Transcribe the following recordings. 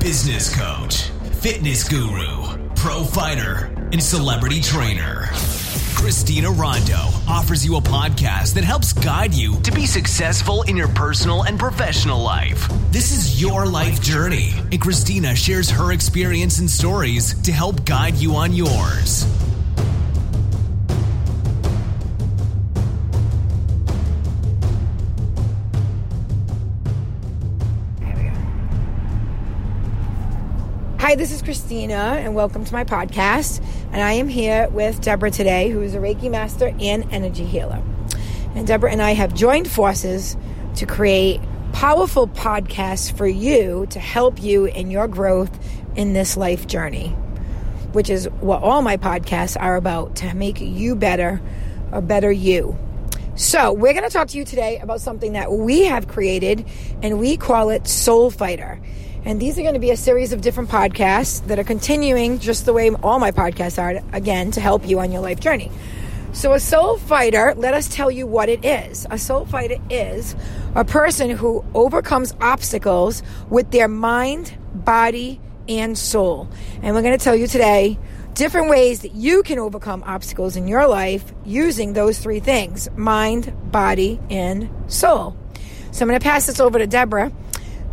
business coach, fitness guru, pro fighter, and celebrity trainer. Christina Rondo offers you a podcast that helps guide you to be successful in your personal and professional life. This is your life journey, and Christina shares her experience and stories to help guide you on yours. Hi, this is Christina, and welcome to my podcast. And I am here with Deborah today, who is a Reiki master and energy healer. And Deborah and I have joined forces to create powerful podcasts for you to help you in your growth in this life journey, which is what all my podcasts are about, to make you better, a better you. So we're going to talk to you today about something that we have created, and we call it Soul Fighter. And these are going to be a series of different podcasts that are continuing just the way all my podcasts are, again, to help you on your life journey. So a soul fighter, let us tell you what it is. A soul fighter is a person who overcomes obstacles with their mind, body, and soul. And we're going to tell you today different ways that you can overcome obstacles in your life using those three things: mind, body, and soul. So I'm going to pass this over to Deborah,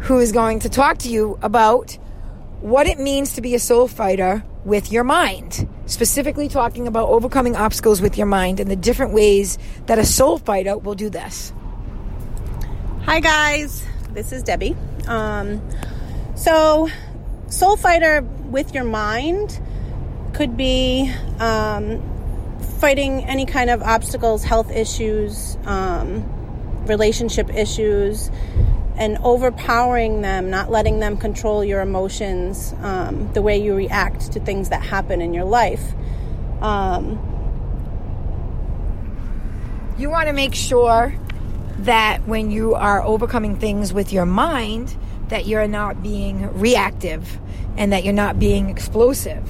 who is going to talk to you about what it means to be a soul fighter with your mind, specifically talking about overcoming obstacles with your mind and the different ways that a soul fighter will do this. Hi guys, this is Debbie. So soul fighter with your mind could be fighting any kind of obstacles, health issues, relationship issues, and overpowering them, not letting them control your emotions, the way you react to things that happen in your life. You want to make sure that when you are overcoming things with your mind, that you're not being reactive and that you're not being explosive,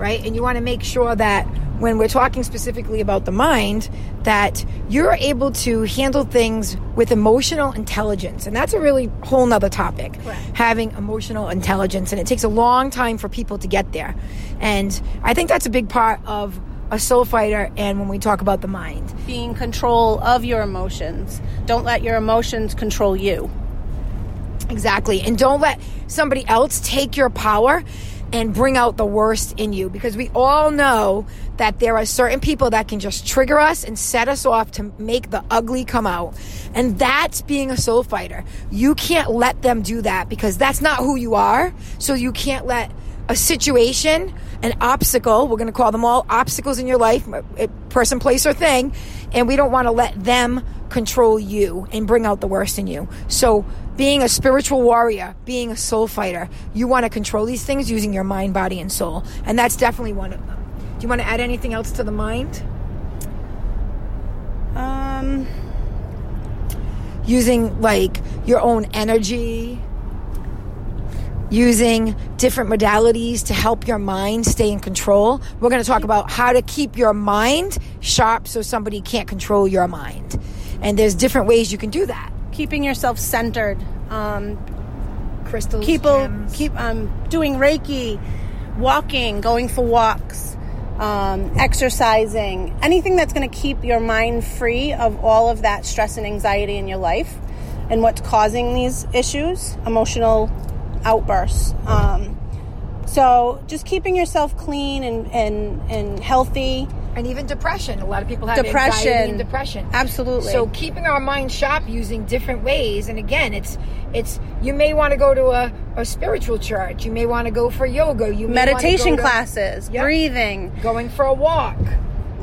right? And you want to make sure that when we're talking specifically about the mind, that you're able to handle things with emotional intelligence. And that's a really whole nother topic, right? Having emotional intelligence. And it takes a long time for people to get there. And I think that's a big part of a soul fighter. And when we talk about the mind, being in control of your emotions. Don't let your emotions control you. Exactly. And don't let somebody else take your power and bring out the worst in you, because we all know that there are certain people that can just trigger us and set us off to make the ugly come out. And that's being a soul fighter. You can't let them do that, because that's not who you are. So you can't let a situation, an obstacle, we're going to call them all obstacles in your life, person, place, or thing, and we don't want to let them control you and bring out the worst in you. So being a spiritual warrior, being a soul fighter, you want to control these things using your mind, body, and soul. And that's definitely one of them. Do you want to add anything else to the mind? Using, like, your own energy, using different modalities to help your mind stay in control. We're going to talk about how to keep your mind sharp so somebody can't control your mind. And there's different ways you can do that. Keeping yourself centered, crystals, doing Reiki, walking, going for walks, exercising, anything that's going to keep your mind free of all of that stress and anxiety in your life and what's causing these issues, emotional outbursts. So just keeping yourself clean and healthy. And even depression. A lot of people have anxiety and depression. Absolutely. So keeping our mind sharp using different ways. And again, it's you may want to go to a spiritual church. You may want to go for yoga. You may meditation classes, yep, breathing, going for a walk,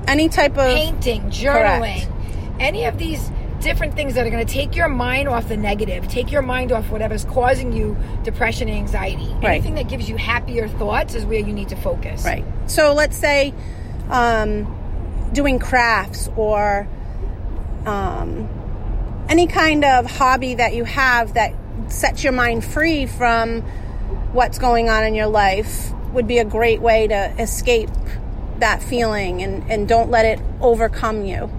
any type of painting, journaling, correct, any of these different things that are going to take your mind off the negative, take your mind off whatever's causing you depression and anxiety. Right. Anything that gives you happier thoughts is where you need to focus. Right. So let's say doing crafts or any kind of hobby that you have that sets your mind free from what's going on in your life would be a great way to escape that feeling and don't let it overcome you.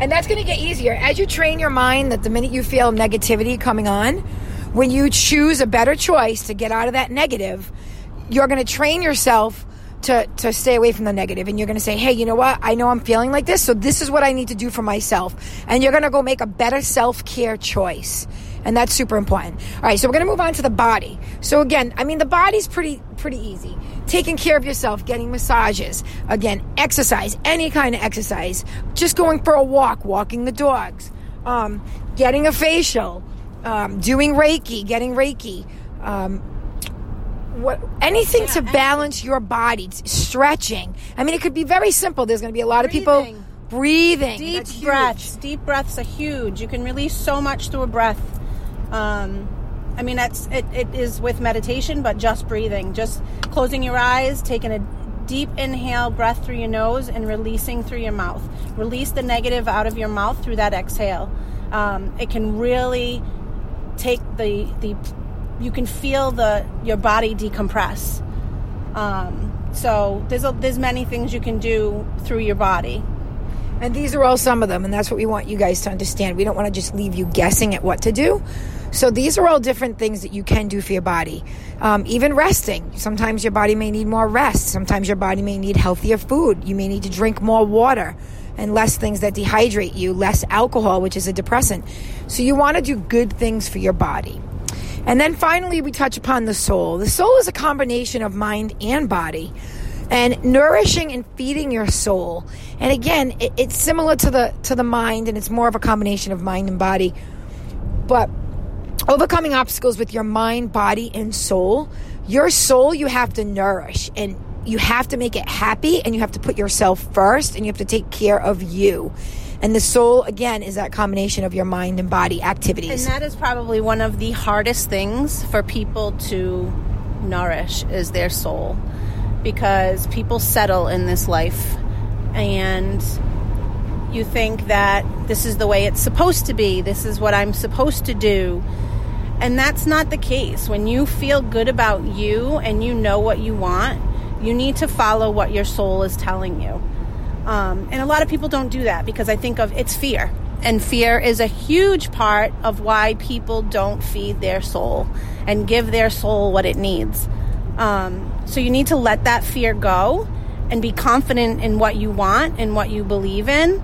And that's going to get easier as you train your mind, that the minute you feel negativity coming on, When you choose a better choice to get out of that negative, you're going to train yourself to stay away from the negative. And you're going to say, hey, you know what? I know I'm feeling like this, so this is what I need to do for myself. And you're going to go make a better self-care choice. And that's super important. All right, so we're going to move on to the body. So again, I mean, the body's pretty easy. Taking care of yourself, getting massages. Again, exercise, any kind of exercise. Just going for a walk, walking the dogs. Getting a facial. Doing Reiki, getting Reiki. Anything to balance your body, stretching. I mean, it could be very simple. There's going to be a lot of people breathing. Deep breaths. Deep breaths are huge. You can release so much through a breath. I mean, it is with meditation, but just breathing. Just closing your eyes, taking a deep inhale breath through your nose and releasing through your mouth. Release the negative out of your mouth through that exhale. It can really take the you can feel your body decompress. So there's many things you can do through your body. And these are all some of them, and that's what we want you guys to understand. We don't want to just leave you guessing at what to do. So these are all different things that you can do for your body. Even resting. Sometimes your body may need more rest. Sometimes your body may need healthier food. You may need to drink more water and less things that dehydrate you, less alcohol, which is a depressant. So you want to do good things for your body. And then finally, we touch upon the soul. The soul is a combination of mind and body, and nourishing and feeding your soul. And again, it's similar to the mind, and it's more of a combination of mind and body. But overcoming obstacles with your mind, body, and soul, your soul you have to nourish, and you have to make it happy, and you have to put yourself first, and you have to take care of you. And the soul, again, is that combination of your mind and body activities. And that is probably one of the hardest things for people to nourish is their soul, because people settle in this life and you think that this is the way it's supposed to be. This is what I'm supposed to do. And that's not the case. When you feel good about you and you know what you want, you need to follow what your soul is telling you. And a lot of people don't do that because I think of it's fear. And fear is a huge part of why people don't feed their soul and give their soul what it needs. So you need to let that fear go and be confident in what you want and what you believe in,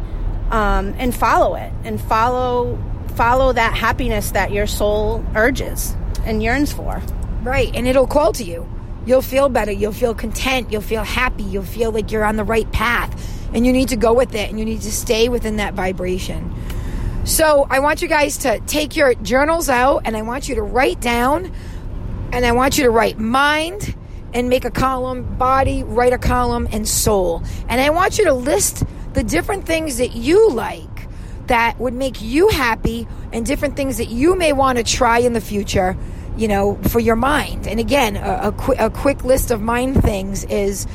and follow it and follow that happiness that your soul urges and yearns for. Right. And it'll call to you. You'll feel better. You'll feel content. You'll feel happy. You'll feel like you're on the right path. And you need to go with it, and you need to stay within that vibration. So I want you guys to take your journals out, and I want you to write down, and I want you to write mind and make a column, body, write a column, and soul. And I want you to list the different things that you like that would make you happy and different things that you may want to try in the future, you know, for your mind. And again, a quick list of mind things is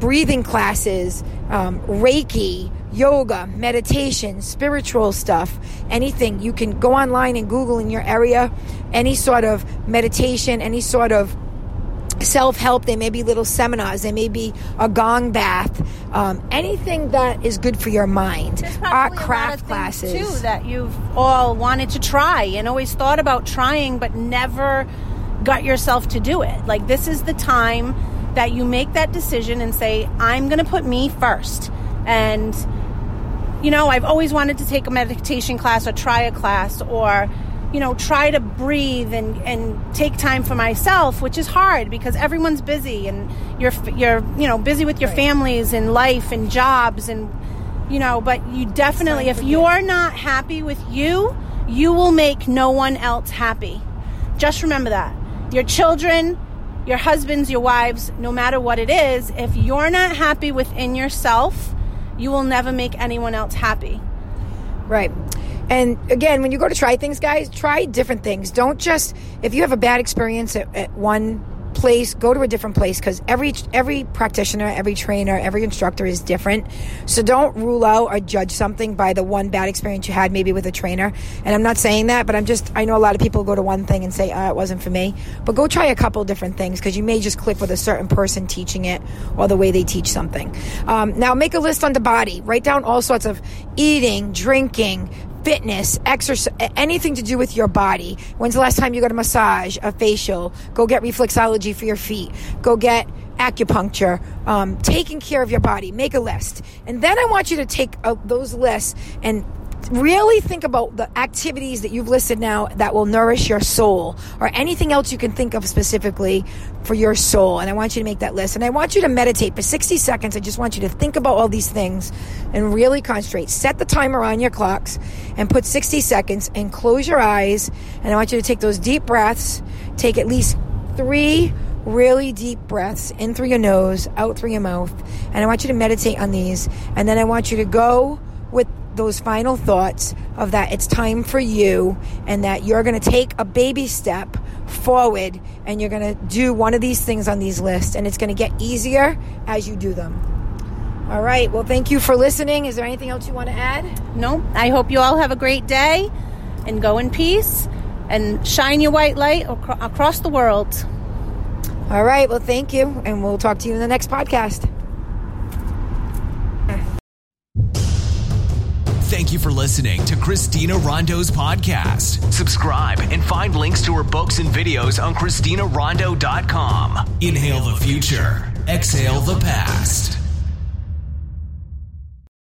breathing classes, Reiki, yoga, meditation, spiritual stuff, anything. You can go online and Google in your area, any sort of meditation, any sort of self-help. There may be little seminars. There may be a gong bath. Anything that is good for your mind. Art, craft classes too that you've all wanted to try and always thought about trying, but never got yourself to do it. Like, this is the time that you make that decision and say, I'm going to put me first. And, you know, I've always wanted to take a meditation class or try a class or, you know, try to breathe and take time for myself, which is hard because everyone's busy and you're you know, busy with your families and life and jobs and, you know, but you definitely, if you're not happy with you, you will make no one else happy. Just remember that. Your children, your husbands, your wives, no matter what it is, if you're not happy within yourself, you will never make anyone else happy. Right. And again, when you go to try things, guys, try different things. Don't just, if you have a bad experience at one place, go to a different place, because every practitioner, every trainer, every instructor is different. So don't rule out or judge something by the one bad experience you had maybe with a trainer. And I'm not saying that, but I know a lot of people go to one thing and say, it wasn't for me. But go try a couple different things, because you may just click with a certain person teaching it or the way they teach something. Now make a list on the body. Write down all sorts of eating, drinking, fitness, exercise, anything to do with your body. When's the last time you got a massage, a facial? Go get reflexology for your feet. Go get acupuncture. Taking care of your body. Make a list. And then I want you to take those lists and really think about the activities that you've listed now that will nourish your soul, or anything else you can think of specifically for your soul. And I want you to make that list. And I want you to meditate for 60 seconds. I just want you to think about all these things and really concentrate. Set the timer on your clocks and put 60 seconds and close your eyes. And I want you to take those deep breaths. Take at least 3 really deep breaths in through your nose, out through your mouth. And I want you to meditate on these. And then I want you to go with those final thoughts of that it's time for you, and that you're going to take a baby step forward, and you're going to do one of these things on these lists, and it's going to get easier as you do them. All right, well, thank you for listening. Is there anything else you want to add? No, I hope you all have a great day, and go in peace, and shine your white light across the world. All right, well, thank you, and we'll talk to you in the next podcast. Thank you for listening to Christina Rondo's podcast. Subscribe and find links to her books and videos on ChristinaRondo.com. Inhale the future. Exhale the past.